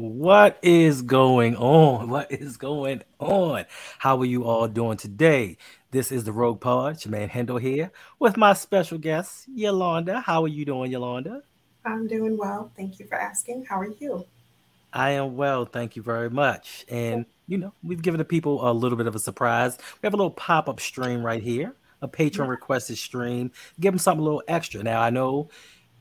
What is going on? What is going on? How are you all doing today? This is the Rogue Pod. Your man Hendo here with my special guest, Yolanda. How are you doing, Yolanda? I'm doing well. Thank you for asking. How are you? I am well. Thank you very much. And, you know, we've given the people a little bit of a surprise. We have a little pop-up stream right here, a patron-requested stream. Give them something a little extra. Now, I know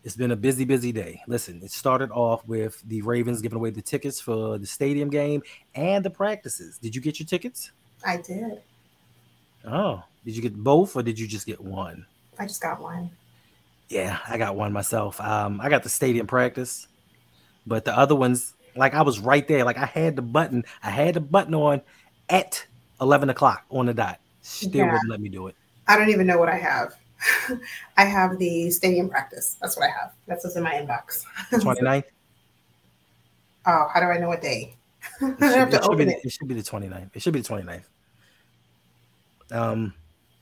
it's been a busy day. Listen, it started off with the Ravens giving away the tickets for the stadium game and the practices. Did you get your tickets? I did. Oh, did you get both or did you just get one? I just got one. Yeah, I got one myself. I got the stadium practice, but the other ones, like I was right there. Like I had the button on at 11 o'clock on the dot. Still wouldn't let me do it. I don't even know what I have. I have the stadium practice. That's what I have. That's what's in my inbox. 29th? Oh, how do I know what day? It should be the 29th. It should be the 29th.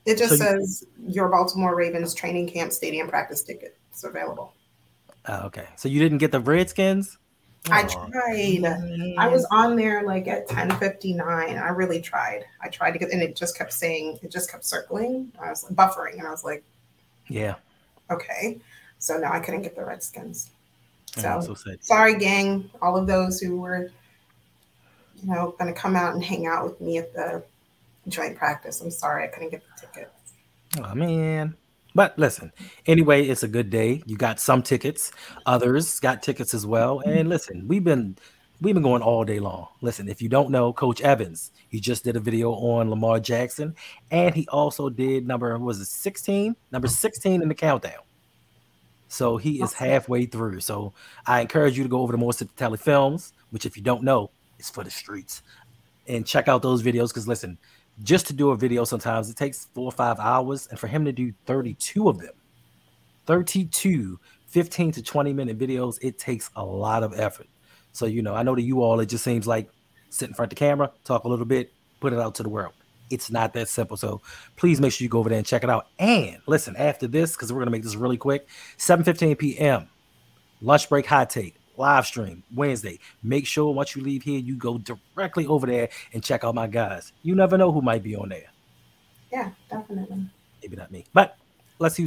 It just says your Baltimore Ravens training camp stadium practice ticket. It's available. Okay. So you didn't get the Redskins? Oh. I tried. I was on there like at 10:59. I really tried. I tried to get, and it just kept circling. I was buffering, and I was like, "Yeah, okay." So no, I couldn't get the Redskins. So sorry, gang. All of those who were, you know, going to come out and hang out with me at the joint practice. I'm sorry, I couldn't get the tickets. Oh man. But listen, anyway, it's a good day. You got some tickets. Others got tickets as well. And listen, we've been going all day long. Listen, if you don't know, Coach Evans, he just did a video on Lamar Jackson. And he also did number 16 in the countdown. So he is halfway through. So I encourage you to go over to More Sip Tally Films, which if you don't know, is for the streets. And check out those videos because, listen, just to do a video sometimes it takes 4 or 5 hours, and for him to do 32 of them, 32 15 to 20 minute videos, it takes a lot of effort. So, you know, I know to you all it just seems like sit in front of the camera, talk a little bit, put it out to the world. It's not that simple. So please make sure you go over there and check it out. And listen, after this, because we're going to make this really quick, 7:15 p.m. lunch break hot take live stream Wednesday. Make sure once you leave here, you go directly over there and check out my guys. You never know who might be on there. Yeah, definitely. Maybe not me, but let's see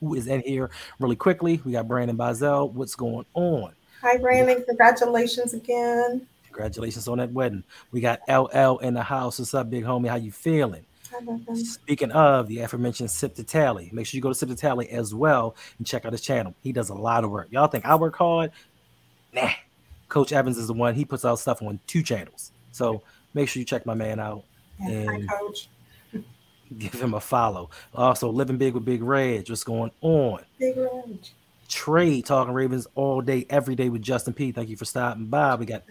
who is in here really quickly. We got Brandon Bazell. What's going on? Hi, Brandon. Congratulations again. Congratulations on that wedding. We got LL in the house. What's up, big homie? How you feeling? Speaking of the aforementioned Sip to Tally, make sure you go to Sip to Tally as well and check out his channel. He does a lot of work. Y'all think I work hard? Nah, Coach Evans is the one. He puts out stuff on 2 channels. So make sure you check my man out and give him a follow. Also, Living Big with Big Reg. What's going on? Big Reg. Trey, talking Ravens all day, every day with Justin P. Thank you for stopping by. We got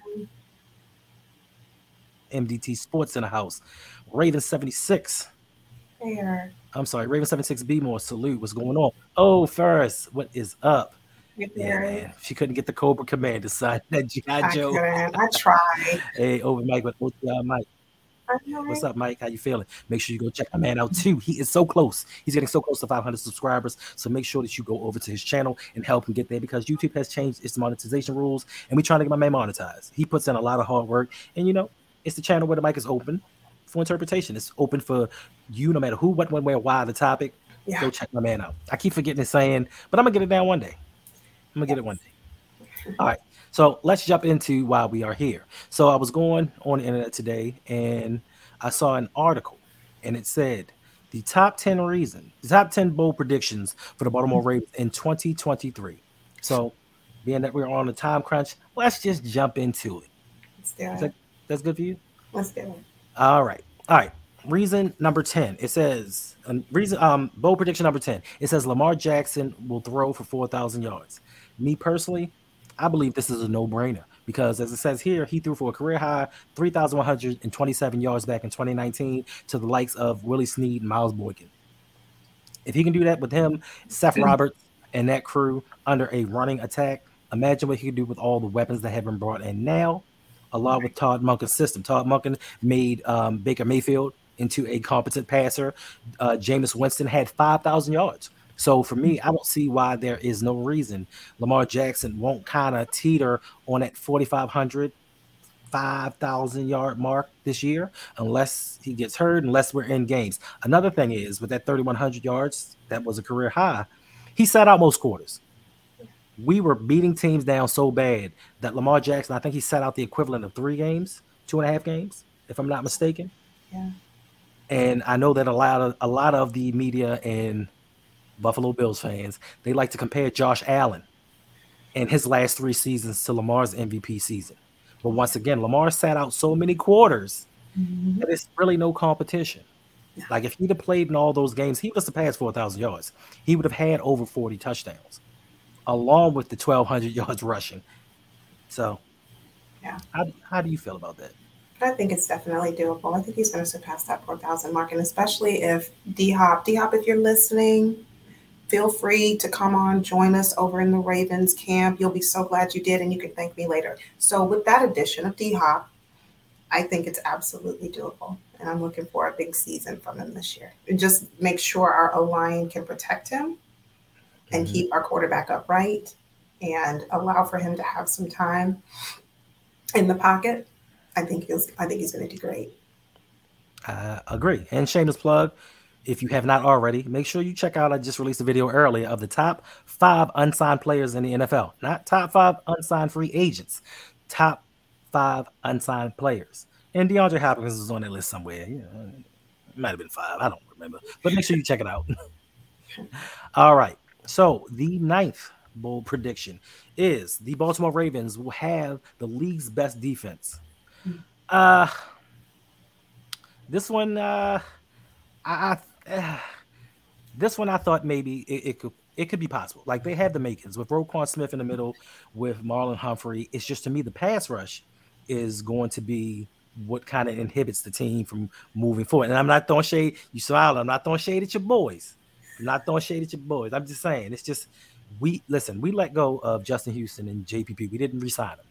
MDT Sports in the house. Raven 76. I'm sorry, Raven 76 B more. Salute. What's going on? Oh, first, what is up? Yeah, man. She couldn't get the Cobra Commander sign. That G.I. Joe. I tried. Hey, over Mike with OTR Mike. What's up, Mike? How you feeling? Make sure you go check my man out too. He is so close. He's getting so close to 500 subscribers. So make sure that you go over to his channel and help him get there, because YouTube has changed its monetization rules, and we're trying to get my man monetized. He puts in a lot of hard work, and you know, it's the channel where the mic is open for interpretation. It's open for you, no matter who, what, when, where, why, the topic. Yeah. Go check my man out. I keep forgetting his saying, but I'm gonna get it down one day. I'm going to get it one day. All right. So let's jump into why we are here. So I was going on the internet today and I saw an article, and it said the top 10 bold predictions for the Baltimore Ravens in 2023. So being that we're on a time crunch, let's just jump into it. Let's do it. That's good for you? Let's do it. All right. Reason number 10, it says bold prediction number 10. It says Lamar Jackson will throw for 4,000 yards. Me personally, I believe this is a no-brainer, because as it says here, he threw for a career high 3,127 yards back in 2019 to the likes of Willie Snead and Miles Boykin. If he can do that with him, Seth Roberts, and that crew under a running attack, imagine what he could do with all the weapons that have been brought in now, along with Todd Monken's system. Todd Monken made Baker Mayfield into a competent passer. Jameis Winston had 5,000 yards. So for me, I don't see why there is no reason Lamar Jackson won't kind of teeter on that 4,500, 5,000 yard mark this year, unless he gets hurt, unless we're in games. Another thing is with that 3,100 yards, that was a career high. He sat out most quarters. We were beating teams down so bad that Lamar Jackson, I think he sat out the equivalent of 2.5 games, if I'm not mistaken. Yeah. And I know that a lot of the media and Buffalo Bills fans, they like to compare Josh Allen and his last three seasons to Lamar's MVP season. But once again, Lamar sat out so many quarters that it's really no competition. Yeah. Like if he'd have played in all those games, he would have surpassed 4,000 yards. He would have had over 40 touchdowns, along with the 1,200 yards rushing. So yeah, how do you feel about that? I think it's definitely doable. I think he's going to surpass that 4,000 mark, and especially if D-Hop, if you're listening, feel free to come on, join us over in the Ravens camp. You'll be so glad you did, and you can thank me later. So with that addition of D-Hop, I think it's absolutely doable, and I'm looking for a big season from him this year. And just make sure our O-line can protect him and keep our quarterback upright and allow for him to have some time in the pocket. I think he's going to do great. I agree. And shameless plug, if you have not already, make sure you check out, I just released a video earlier of the top 5 unsigned players in the NFL. Not top 5 unsigned free agents, top 5 unsigned players. And DeAndre Hopkins was on that list somewhere. Yeah, it might have been 5. I don't remember. But make sure you check it out. All right. So the 9th bold prediction is the Baltimore Ravens will have the league's best defense. This one I thought maybe it could be possible. Like they have the makings with Roquan Smith in the middle with Marlon Humphrey. It's just to me the pass rush is going to be what kind of inhibits the team from moving forward. And I'm not throwing shade. You smile. I'm not throwing shade at your boys. I'm just saying it's just we let go of Justin Houston and JPP. We didn't re-sign them.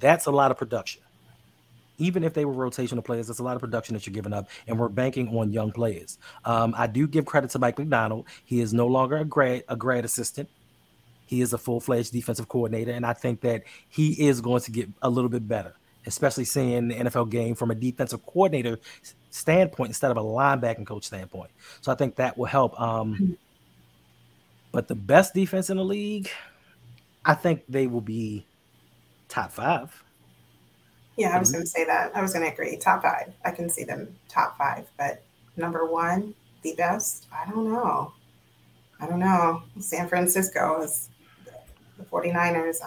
That's a lot of production. Even if they were rotational players, that's a lot of production that you're giving up, and we're banking on young players. I do give credit to Mike McDonald. He is no longer a grad assistant. He is a full-fledged defensive coordinator, and I think that he is going to get a little bit better, especially seeing the NFL game from a defensive coordinator standpoint instead of a linebacking coach standpoint. So I think that will help. But the best defense in the league, I think they will be top 5. Yeah, I was going to say that. I was going to agree. Top 5. I can see them top 5. But number 1, the best, I don't know. San Francisco is the 49ers.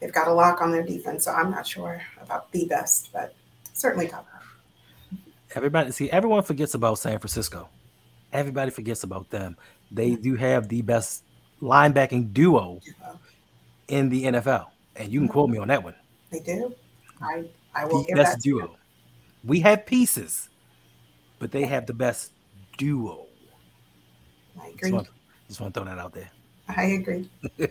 They've got a lock on their defense, so I'm not sure about the best, but certainly top 5. Everyone forgets about San Francisco. Everybody forgets about them. They do have the best linebacking duo in the NFL, and you can quote me on that one. They do. I will give that to them. We have pieces, but they have the best duo. I agree. Just want to throw that out there. I agree. All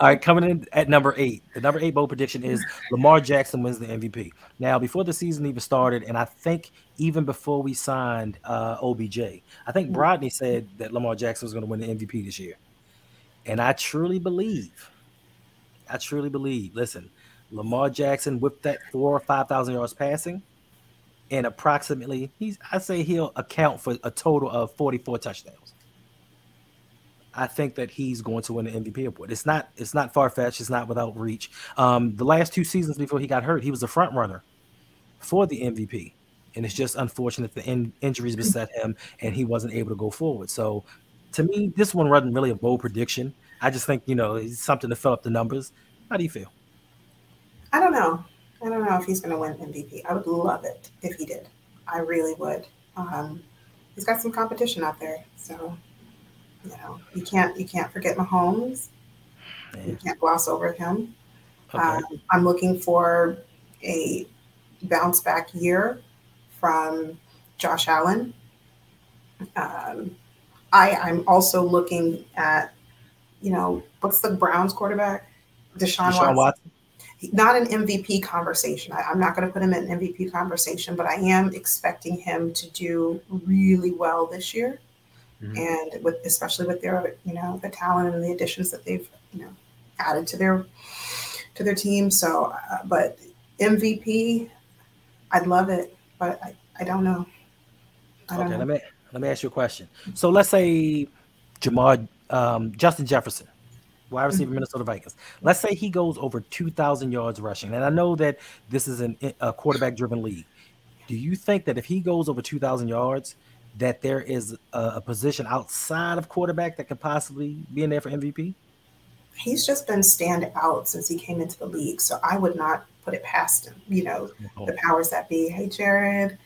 right, coming in at number 8. The number 8 bold prediction is Lamar Jackson wins the MVP. Now, before the season even started, and I think even before we signed OBJ, I think Rodney said that Lamar Jackson was going to win the MVP this year. And I truly believe, listen, Lamar Jackson with that 4,000 or 5,000 yards passing, and approximately he'll account for a total of 44 touchdowns. I think that he's going to win the MVP award. It's not far fetched. It's not without reach. The last 2 seasons before he got hurt, he was the front runner for the MVP, and it's just unfortunate that the injuries beset him and he wasn't able to go forward. So, to me, this one wasn't really a bold prediction. I just think it's something to fill up the numbers. How do you feel? I don't know if he's going to win MVP. I would love it if he did. I really would. He's got some competition out there, so you can't forget Mahomes. Yeah. You can't gloss over him. Okay. I'm looking for a bounce back year from Josh Allen. I'm also looking at what's the Browns quarterback, Deshaun Watson. Not an MVP conversation. I'm not going to put him in an MVP conversation, but I am expecting him to do really well this year. Mm-hmm. And with, especially with their, you know, the talent and the additions that they've, you know, added to their team. So, but MVP, I'd love it, but I don't know. I don't know. Let me ask you a question. So let's say Justin Jefferson, wide receiver, mm-hmm. Minnesota Vikings. Let's say he goes over 2,000 yards rushing. And I know that this is a quarterback driven league. Do you think that if he goes over 2,000 yards, that there is a position outside of quarterback that could possibly be in there for MVP? He's just been stand out since he came into the league. So I would not put it past him, you know, the powers that be. Hey, Jared,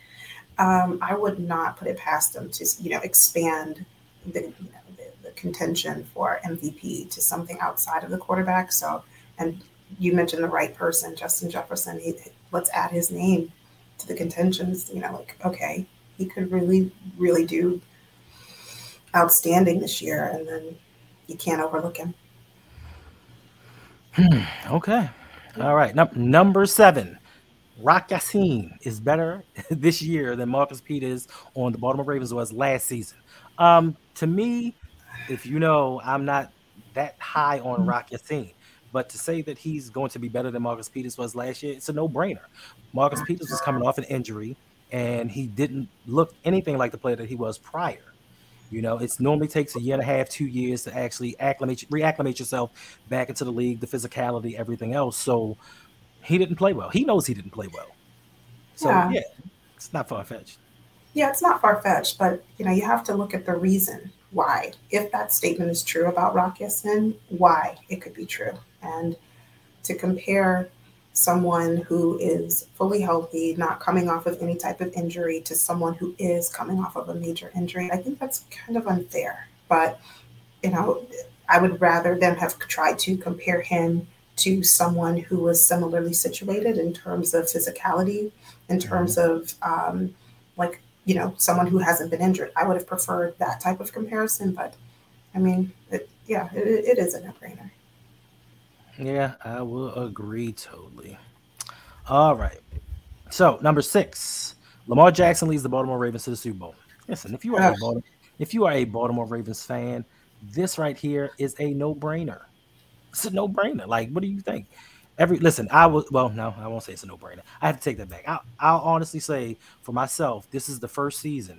I would not put it past him to, you know, expand the contention for MVP to something outside of the quarterback. So, and you mentioned the right person, Justin Jefferson. Let's add his name to the contentions, you know, like, okay, he could really, really do outstanding this year, and then you can't overlook him. Okay. All right. Number 7, Rock Ya-Sin is better this year than Marcus Peters on the Baltimore Ravens was last season. To me, if you know, I'm not that high on Rock Ya-Sin, but to say that he's going to be better than Marcus Peters was last year, it's a no-brainer. Marcus Peters was coming off an injury, and he didn't look anything like the player that he was prior. You know, it normally takes a year and a half, 2 years to actually reacclimate yourself back into the league, the physicality, everything else. So he didn't play well. He knows he didn't play well. So, yeah it's not far-fetched. Yeah, it's not far-fetched, but, you know, you have to look at the reason why. If that statement is true about Rock Ya-Sin, why it could be true. And to compare someone who is fully healthy, not coming off of any type of injury, to someone who is coming off of a major injury, I think that's kind of unfair. But, you know, I would rather them have tried to compare him to someone who was similarly situated in terms of physicality, in terms of, like, you know, someone who hasn't been injured. I would have preferred that type of comparison. But, I mean, it is a no-brainer. Yeah, I will agree totally. All right. So, number 6, Lamar Jackson leads the Baltimore Ravens to the Super Bowl. Listen, if you are a Baltimore Ravens fan, this right here is a no-brainer. It's a no-brainer. Like, what do you think? I won't say it's a no-brainer. I have to take that back. I'll honestly say for myself, this is the first season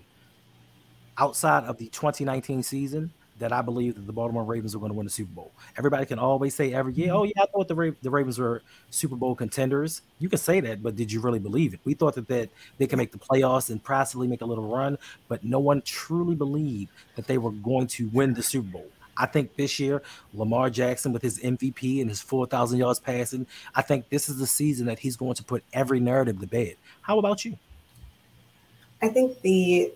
outside of the 2019 season that I believe that the Baltimore Ravens are going to win the Super Bowl. Everybody can always say every year, oh, yeah, I thought the Ravens were Super Bowl contenders. You can say that, but did you really believe it? We thought that they could make the playoffs and possibly make a little run, but no one truly believed that they were going to win the Super Bowl. I think this year, Lamar Jackson with his MVP and his 4,000 yards passing, I think this is the season that he's going to put every narrative to bed. How about you? I think the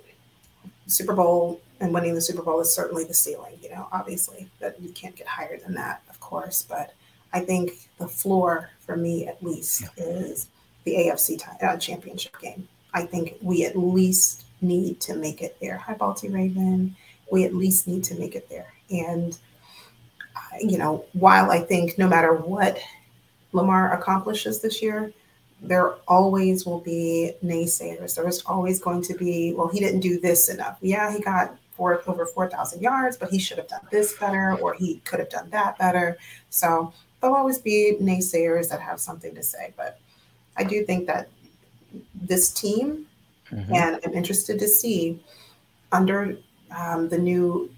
Super Bowl and winning the Super Bowl is certainly the ceiling, you know, obviously that you can't get higher than that, of course. But I think the floor for me, at least, is the AFC championship game. I think we at least need to make it there. Hi, Baltimore Raven. We at least need to make it there. And, you know, while I think no matter what Lamar accomplishes this year, there always will be naysayers. There's always going to be, well, he didn't do this enough. Yeah, he got over 4,000 yards, but he should have done this better, or he could have done that better. So there'll always be naysayers that have something to say. But I do think that this team, and I'm interested to see under the new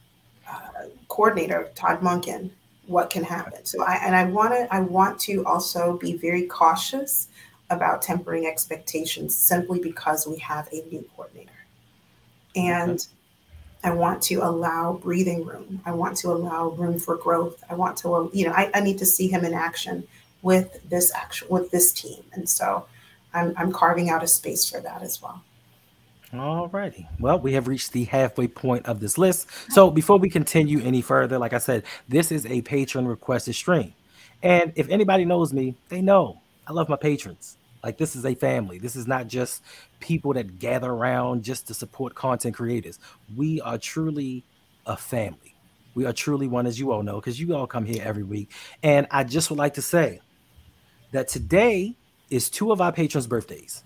coordinator, Todd Monken, what can happen. So I want to also be very cautious about tempering expectations simply because we have a new coordinator. And I want to allow breathing room. I want to allow room for growth. I want to, you know, I need to see him in action with this team. And so I'm carving out a space for that as well. All righty. Well, we have reached the halfway point of this list. So before we continue any further, like I said, this is a patron requested stream. And if anybody knows me, they know I love my patrons. Like, this is a family. This is not just people that gather around just to support content creators. We are truly a family. We are truly one, as you all know, because you all come here every week. And I just would like to say that today is 2 of our patrons' birthdays.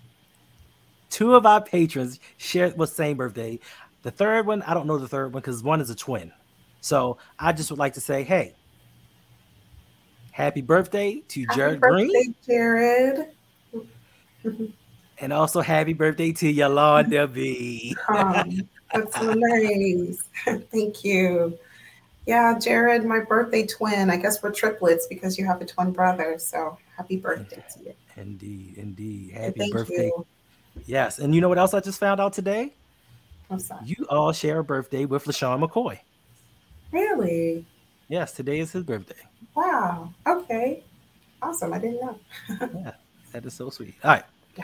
2 of our patrons share the same birthday. The third one, I don't know the third one because one is a twin. So I just would like to say, hey, happy birthday to Jared Green. Happy birthday, Jared. And also happy birthday to Yolanda B. Oh, that's so nice. Thank you. Yeah, Jared, my birthday twin. I guess we're triplets because you have a twin brother. So happy birthday to you. Indeed, indeed. Happy birthday. You. Yes. And you know what else I just found out today? What's that? You all share a birthday with LaShawn McCoy. Really? Yes, today is his birthday. Wow. Okay. Awesome. I didn't know. Yeah, that is so sweet. All right. Do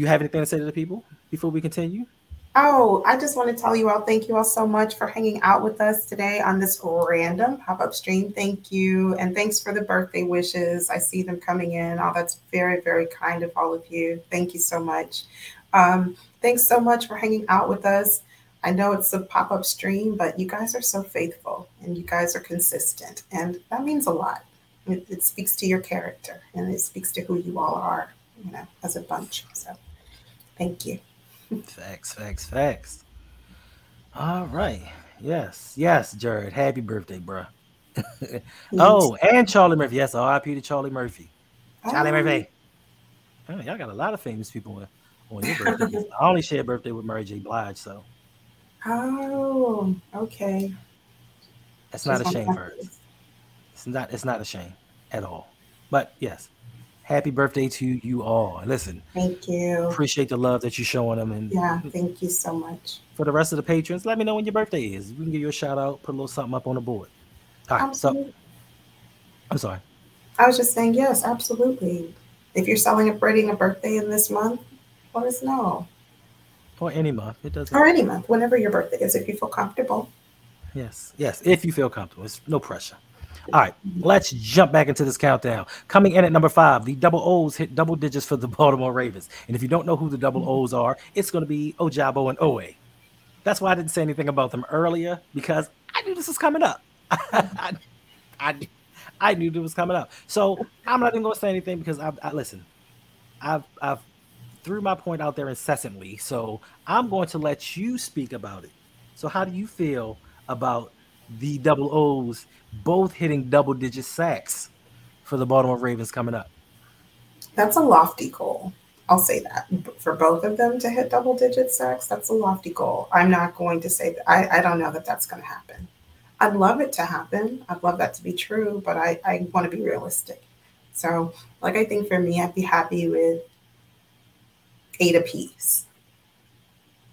you have anything to say to the people before we continue? Oh, I just want to tell you all, thank you all so much for hanging out with us today on this random pop-up stream. Thank you. And thanks for the birthday wishes. I see them coming in. Oh, that's very, very kind of all of you. Thank you so much. Thanks so much for hanging out with us. I know it's a pop-up stream, but you guys are so faithful and you guys are consistent. And that means a lot. It speaks to your character and it speaks to who you all are, you know, as a bunch. So thank you. Facts. All right. Yes, Jared. Happy birthday, bro. Oh, and Charlie Murphy. Yes, RIP to Charlie Murphy. Charlie Murphy. Oh, y'all got a lot of famous people on your birthday. I only share birthday with Mary J. Blige, so. Oh, okay. That's not a shame for us. It's not a shame at all. But yes. Happy birthday to you all. Listen. Thank you. Appreciate the love that you're showing them. And yeah, thank you so much. For the rest of the patrons, let me know when your birthday is. We can give you a shout out, put a little something up on the board. All right. Absolutely. So I'm sorry. I was just saying, yes, absolutely. If you're celebrating a birthday in this month, let us know. Or any month. It doesn't matter. Or any month, whenever your birthday is, if you feel comfortable. Yes, if you feel comfortable. It's no pressure. All right, let's jump back into this countdown. Coming in at number 5, the double O's hit double digits for the Baltimore Ravens. And if you don't know who the double O's are, it's going to be Ojabo and Oweh. That's why I didn't say anything about them earlier, because I knew this was coming up. I knew it was coming up. So I'm not even going to say anything because, I've threw my point out there incessantly. So I'm going to let you speak about it. So how do you feel about the double O's both hitting double-digit sacks for the Baltimore Ravens coming up? That's a lofty goal. I'll say that. For both of them to hit double-digit sacks, that's a lofty goal. I'm not going to say that. I don't know that that's going to happen. I'd love it to happen. I'd love that to be true, but I want to be realistic. So, I think for me, I'd be happy with 8 apiece.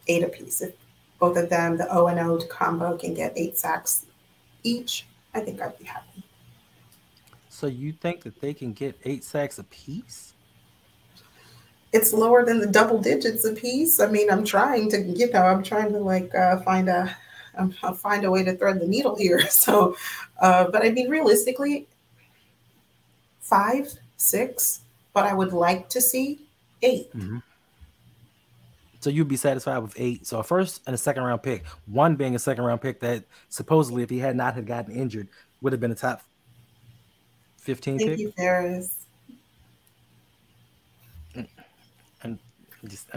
8 apiece. If both of them, the O and O combo, can get 8 sacks each, I think I'd be happy. So you think that they can get 8 sacks apiece? It's lower than the double digits apiece. I mean, I'm trying to find a way to thread the needle here. So, but I mean, realistically, 5, 6, but I would like to see 8. Mm-hmm. So you'd be satisfied with 8. So a first and a second round pick, one being a second round pick that supposedly, if he had not had gotten injured, would have been a top 15 pick. Thank you, Ferris. What are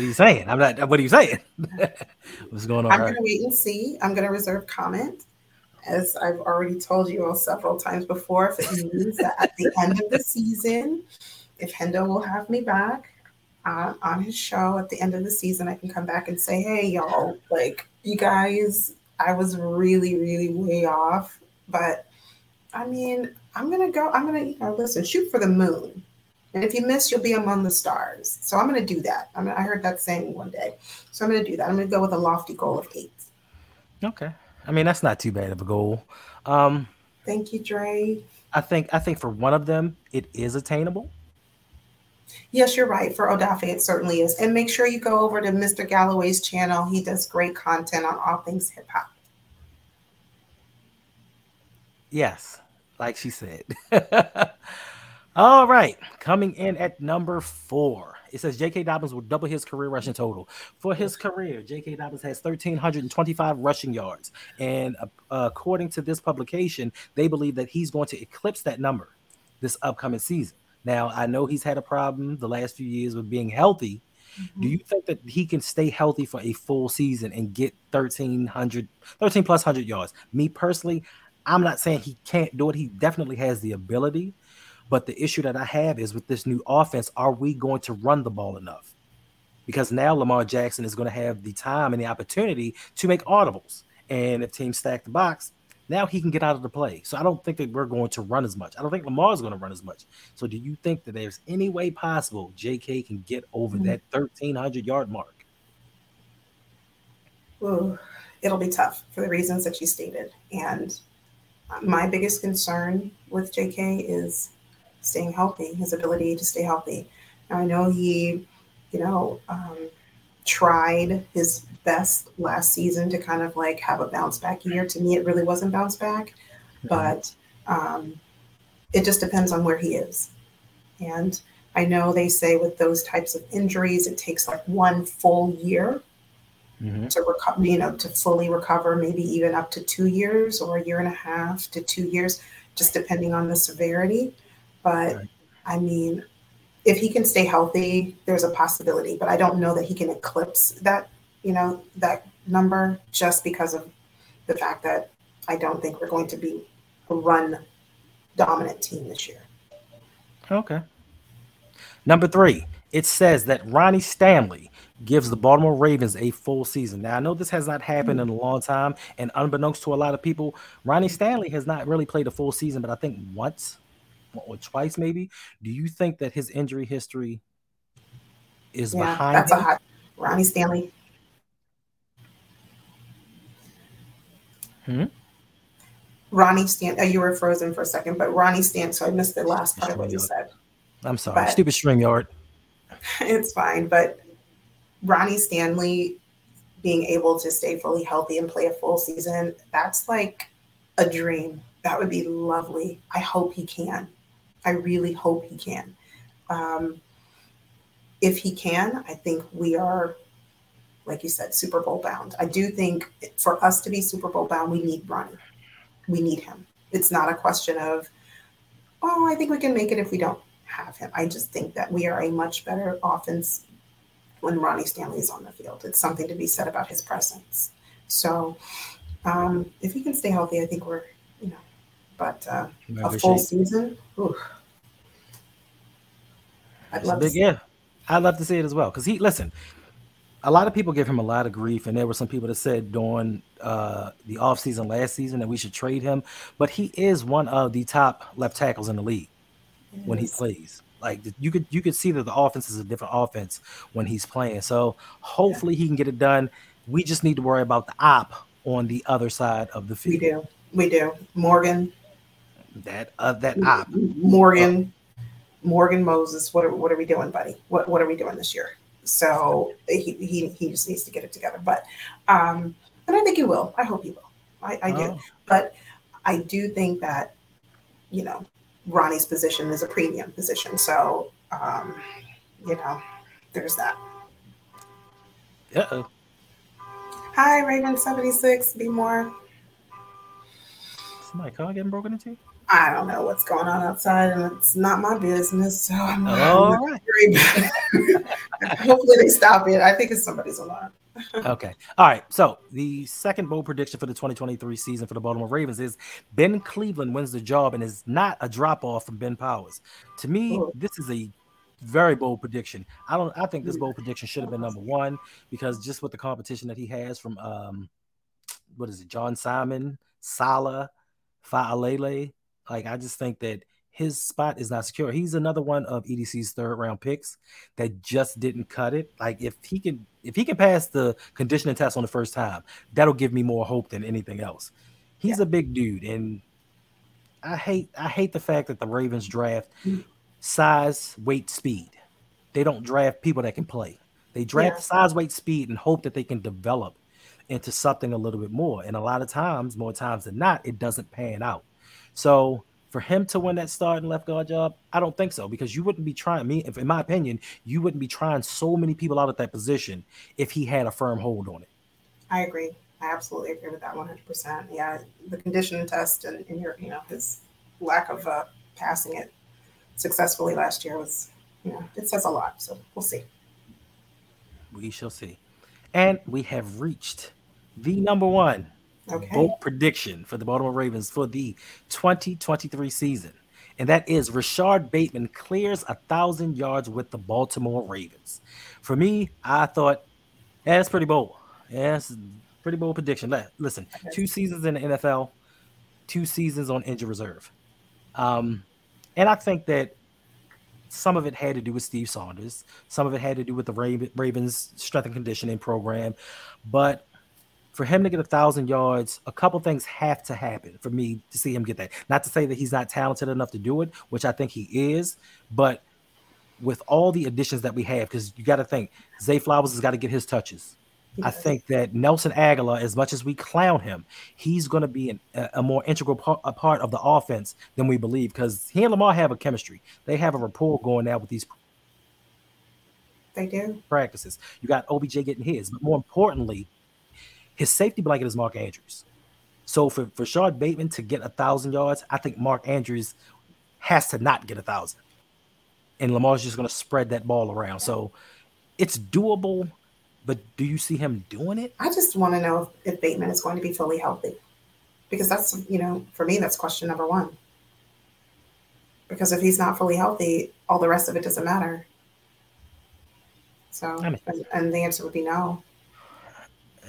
you saying? What are you saying? What's going on? I'm going to wait and see. I'm going to reserve comment. As I've already told you all several times before, if it means that at the end of the season, if Hendo will have me back, on his show at the end of the season, I can come back and say, hey, y'all, you guys, I was really, really way off. But, I mean, I'm going to shoot for the moon. And if you miss, you'll be among the stars. So I'm going to do that. I heard that saying one day. So I'm going to do that. I'm going to go with a lofty goal of 8. Okay. I mean, that's not too bad of a goal. Thank you, Dre. I think for one of them, it is attainable. Yes, you're right. For Odafe, it certainly is. And make sure you go over to Mr. Galloway's channel. He does great content on all things hip hop. Yes, like she said. All right. Coming in at number 4. It says J.K. Dobbins will double his career rushing total. For his career, J.K. Dobbins has 1,325 rushing yards. And according to this publication, they believe that he's going to eclipse that number this upcoming season. Now, I know he's had a problem the last few years with being healthy, Mm-hmm. Do you think that he can stay healthy for a full season and get 1,300 yards? Me personally, I'm not saying he can't do it. He definitely has the ability. But the issue that I have is with this new offense, are we going to run the ball enough? Because now Lamar Jackson is going to have the time and the opportunity to make audibles. And if teams stack the box, now he can get out of the play. So I don't think that we're going to run as much. I don't think Lamar is going to run as much. So do you think that there's any way possible J.K. can get over that 1,300-yard mark? Ooh, it'll be tough for the reasons that you stated. And my biggest concern with J.K. is staying healthy, his ability to stay healthy. Now, I know he, tried his best last season to kind of like have a bounce back year. To me, it really wasn't bounce back, but it just depends on where he is. And I know they say with those types of injuries, it takes like one full year to recover, to fully recover, maybe even up to 2 years or a year and a half to 2 years, just depending on the severity. But I mean, if he can stay healthy, there's a possibility, but I don't know that he can eclipse that, that number, just because of the fact that I don't think we're going to be a run dominant team this year. Okay. Number 3, it says that Ronnie Stanley gives the Baltimore Ravens a full season. Now, I know this has not happened in a long time, and unbeknownst to a lot of people, Ronnie Stanley has not really played a full season, but I think once or twice maybe. Do you think that his injury history is behind that's him? Ronnie Stanley. Ronnie Stanley. Oh, you were frozen for a second, but Ronnie Stanley. So I missed the last part of what you said. I'm sorry. But stupid StreamYard. It's fine. But Ronnie Stanley being able to stay fully healthy and play a full season, that's like a dream. That would be lovely. I hope he can. I really hope he can. If he can, I think we are, like you said, Super Bowl bound. I do think for us to be Super Bowl bound, we need Ronnie. We need him. It's not a question of, I think we can make it if we don't have him. I just think that we are a much better offense when Ronnie Stanley is on the field. It's something to be said about his presence. So if he can stay healthy, I think we're, but a full season, I'd love to see it as well. Because a lot of people give him a lot of grief, and there were some people that said during the offseason last season that we should trade him. But he is one of the top left tackles in the league when he plays. Like you could see that the offense is a different offense when he's playing. So hopefully he can get it done. We just need to worry about the op on the other side of the field. We do. Morgan. Morgan Moses. What are we doing, buddy? What are we doing this year? So he just needs to get it together. But and I think he will. I hope he will. I do. But I do think that Ronnie's position is a premium position. So there's that. Hi, Raven 76. Be more. My car getting broken into? I don't know what's going on outside, and it's not my business. So I'm not very bad. Hopefully they stop it. I think it's somebody's alarm. Okay. All right. So the second bold prediction for the 2023 season for the Baltimore Ravens is Ben Cleveland wins the job and is not a drop off from Ben Powers. To me, this is a very bold prediction. I think this bold prediction should have been number one, because just with the competition that he has from John Simon, Salah, Fa'alele, I just think that his spot is not secure. He's another one of EDC's third-round picks that just didn't cut it. If he can pass the conditioning test on the first time, that'll give me more hope than anything else. He's a big dude, and I hate the fact that the Ravens draft size, weight, speed. They don't draft people that can play. They draft size, weight, speed, and hope that they can develop into something a little bit more. And a lot of times, more times than not, it doesn't pan out. So for him to win that starting left guard job, I don't think so, because you wouldn't be trying me. If, in my opinion, you wouldn't be trying so many people out at that position if he had a firm hold on it. I agree. I absolutely agree with that 100%. Yeah. The conditioning test and your, his lack of passing it successfully last year was, it says a lot. So we'll see. We shall see. And we have reached the number one bold prediction for the Baltimore Ravens for the 2023 season. And that is Rashod Bateman clears 1,000 yards with the Baltimore Ravens. For me, I thought, yeah, that's pretty bold. Yeah, that's a pretty bold prediction. Listen, 2 seasons in the NFL, 2 seasons on injured reserve. And I think that some of it had to do with Steve Saunders. Some of it had to do with the Ravens' strength and conditioning program. But for him to get 1,000 yards, a couple things have to happen for me to see him get that. Not to say that he's not talented enough to do it, which I think he is, but with all the additions that we have, because you got to think, Zay Flowers has got to get his touches. I think that Nelson Aguilar, as much as we clown him, he's going to be a more integral part of the offense than we believe, because he and Lamar have a chemistry. They have a rapport going out with these practices. You got OBJ getting his, but more importantly, his safety blanket is Mark Andrews. So for Rashod Bateman to get 1,000 yards, I think Mark Andrews has to not get 1,000. And Lamar's just going to spread that ball around. So it's doable. But do you see him doing it? I just want to know if Bateman is going to be fully healthy, because that's, you know, for me, that's question number one. Because if he's not fully healthy, all the rest of it doesn't matter. So, I mean, and the answer would be no.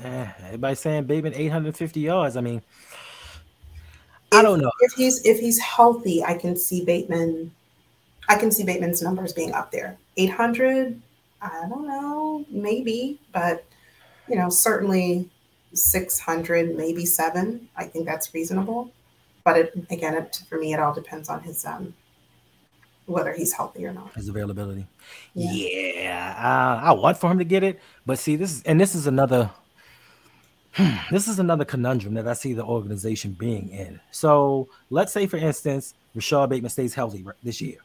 Everybody's saying Bateman 850 yards. I mean, I don't know. If he's healthy, I can see Bateman's numbers being up there. 800. I don't know, maybe, but, you know, certainly 600, maybe 7. I think that's reasonable. But for me, it all depends on his whether he's healthy or not. His availability. Yeah, I want for him to get it, but see, this is another conundrum that I see the organization being in. So let's say, for instance, Rashod Bateman stays healthy this year.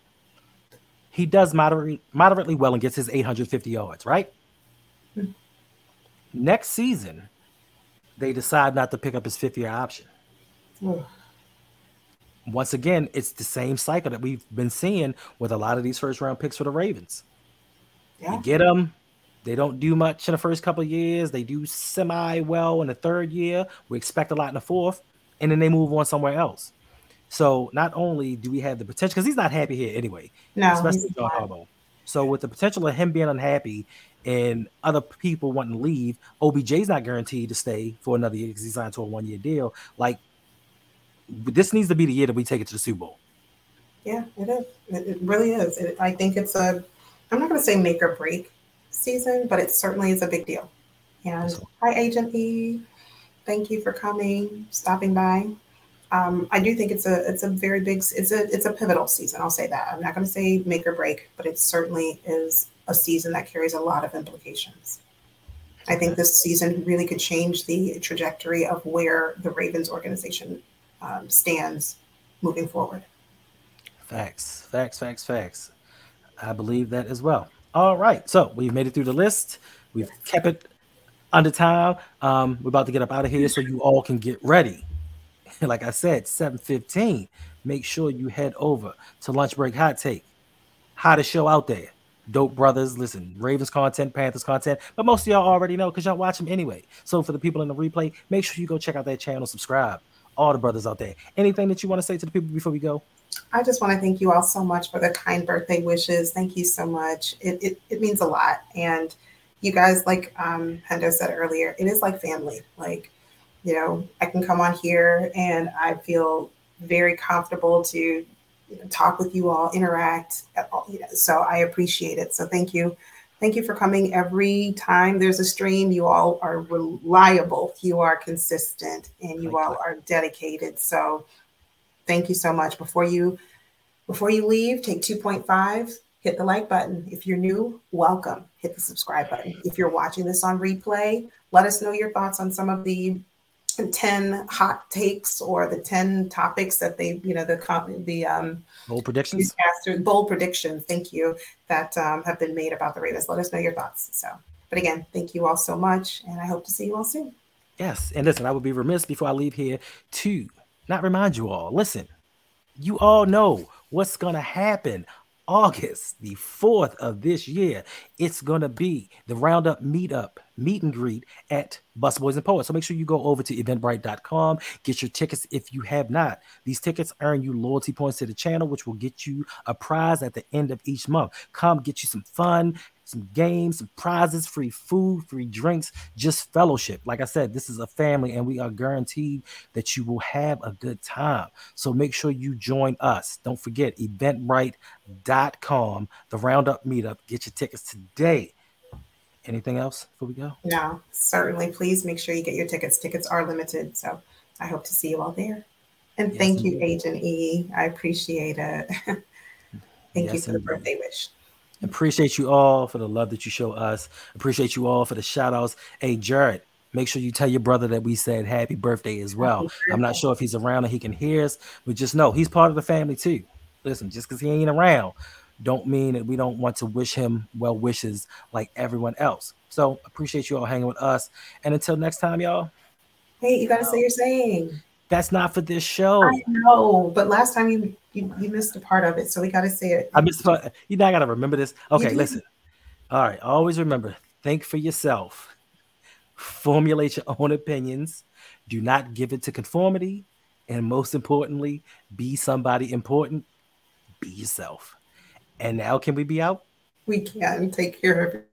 He does moderately well and gets his 850 yards, right? Mm-hmm. Next season, they decide not to pick up his fifth-year option. Mm. Once again, it's the same cycle that we've been seeing with a lot of these first-round picks for the Ravens. Yeah. You get them. They don't do much in the first couple of years. They do semi-well in the third year. We expect a lot in the fourth, and then they move on somewhere else. So not only do we have the potential, because he's not happy here anyway, especially John Harbaugh. So with the potential of him being unhappy and other people wanting to leave, OBJ's not guaranteed to stay for another year because he signed to a one-year deal. Like, this needs to be the year that we take it to the Super Bowl. Yeah, it is. It really is. I think it's I'm not going to say make or break season, but it certainly is a big deal. And hi, Agent E. Thank you for coming, stopping by. I do think it's a pivotal season. I'll say that. I'm not going to say make or break, but it certainly is a season that carries a lot of implications. I think this season really could change the trajectory of where the Ravens organization stands moving forward. Facts. I believe that as well. All right. So we've made it through the list. We've kept it under time. We're about to get up out of here so you all can get ready. Like I said, 7:15. Make sure you head over to Lunch Break Hot Take. Hottest show out there. Dope brothers. Listen, Ravens content, Panthers content. But most of y'all already know because y'all watch them anyway. So for the people in the replay, make sure you go check out that channel. Subscribe. All the brothers out there. Anything that you want to say to the people before we go? I just want to thank you all so much for the kind birthday wishes. Thank you so much. It means a lot. And you guys, like Hendo said earlier, it is like family. Like, you know, I can come on here and I feel very comfortable to, you know, talk with you all, interact. You know, so I appreciate it. So thank you. Thank you for coming every time there's a stream. You all are reliable. You are consistent and you all are dedicated. So thank you so much. Before you leave, take 2.5. Hit the like button. If you're new, welcome. Hit the subscribe button. If you're watching this on replay, let us know your thoughts on some of the 10 hot takes or the 10 topics that they, you know, the bold predictions. Thank you. That have been made about the Ravens. Let us know your thoughts. So, but again, thank you all so much. And I hope to see you all soon. Yes. And listen, I would be remiss before I leave here to not remind you all, listen, you all know what's going to happen August the 4th of this year, it's going to be the Roundup Meetup meet and greet at Busboys and Poets. So make sure you go over to eventbrite.com, get your tickets if you have not. These tickets earn you loyalty points to the channel, which will get you a prize at the end of each month. Come get you some fun, some games, some prizes, free food, free drinks, just fellowship. Like I said, this is a family and we are guaranteed that you will have a good time. So make sure you join us. Don't forget eventbrite.com, the Roundup Meetup. Get your tickets today. Anything else before we go? No, certainly. Please make sure you get your tickets. Tickets are limited. So I hope to see you all there. And yes, thank you, Agent E. I appreciate it. Thank you for the birthday wish. Appreciate you all for the love that you show us. Appreciate you all for the shout outs. Hey, Jared, make sure you tell your brother that we said happy birthday as well. I'm not sure if he's around and he can hear us, but just know he's part of the family too. Listen, just because he ain't around don't mean that we don't want to wish him well wishes like everyone else. So appreciate you all hanging with us. And until next time, y'all. Hey, you got to say your saying. That's not for this show. I know, but last time you missed a part of it, so we got to say it. I missed part. You know, I got to remember this. Okay, listen. All right, always remember, think for yourself. Formulate your own opinions. Do not give it to conformity. And most importantly, be somebody important. Be yourself. And now, can we be out? We can. Take care of it.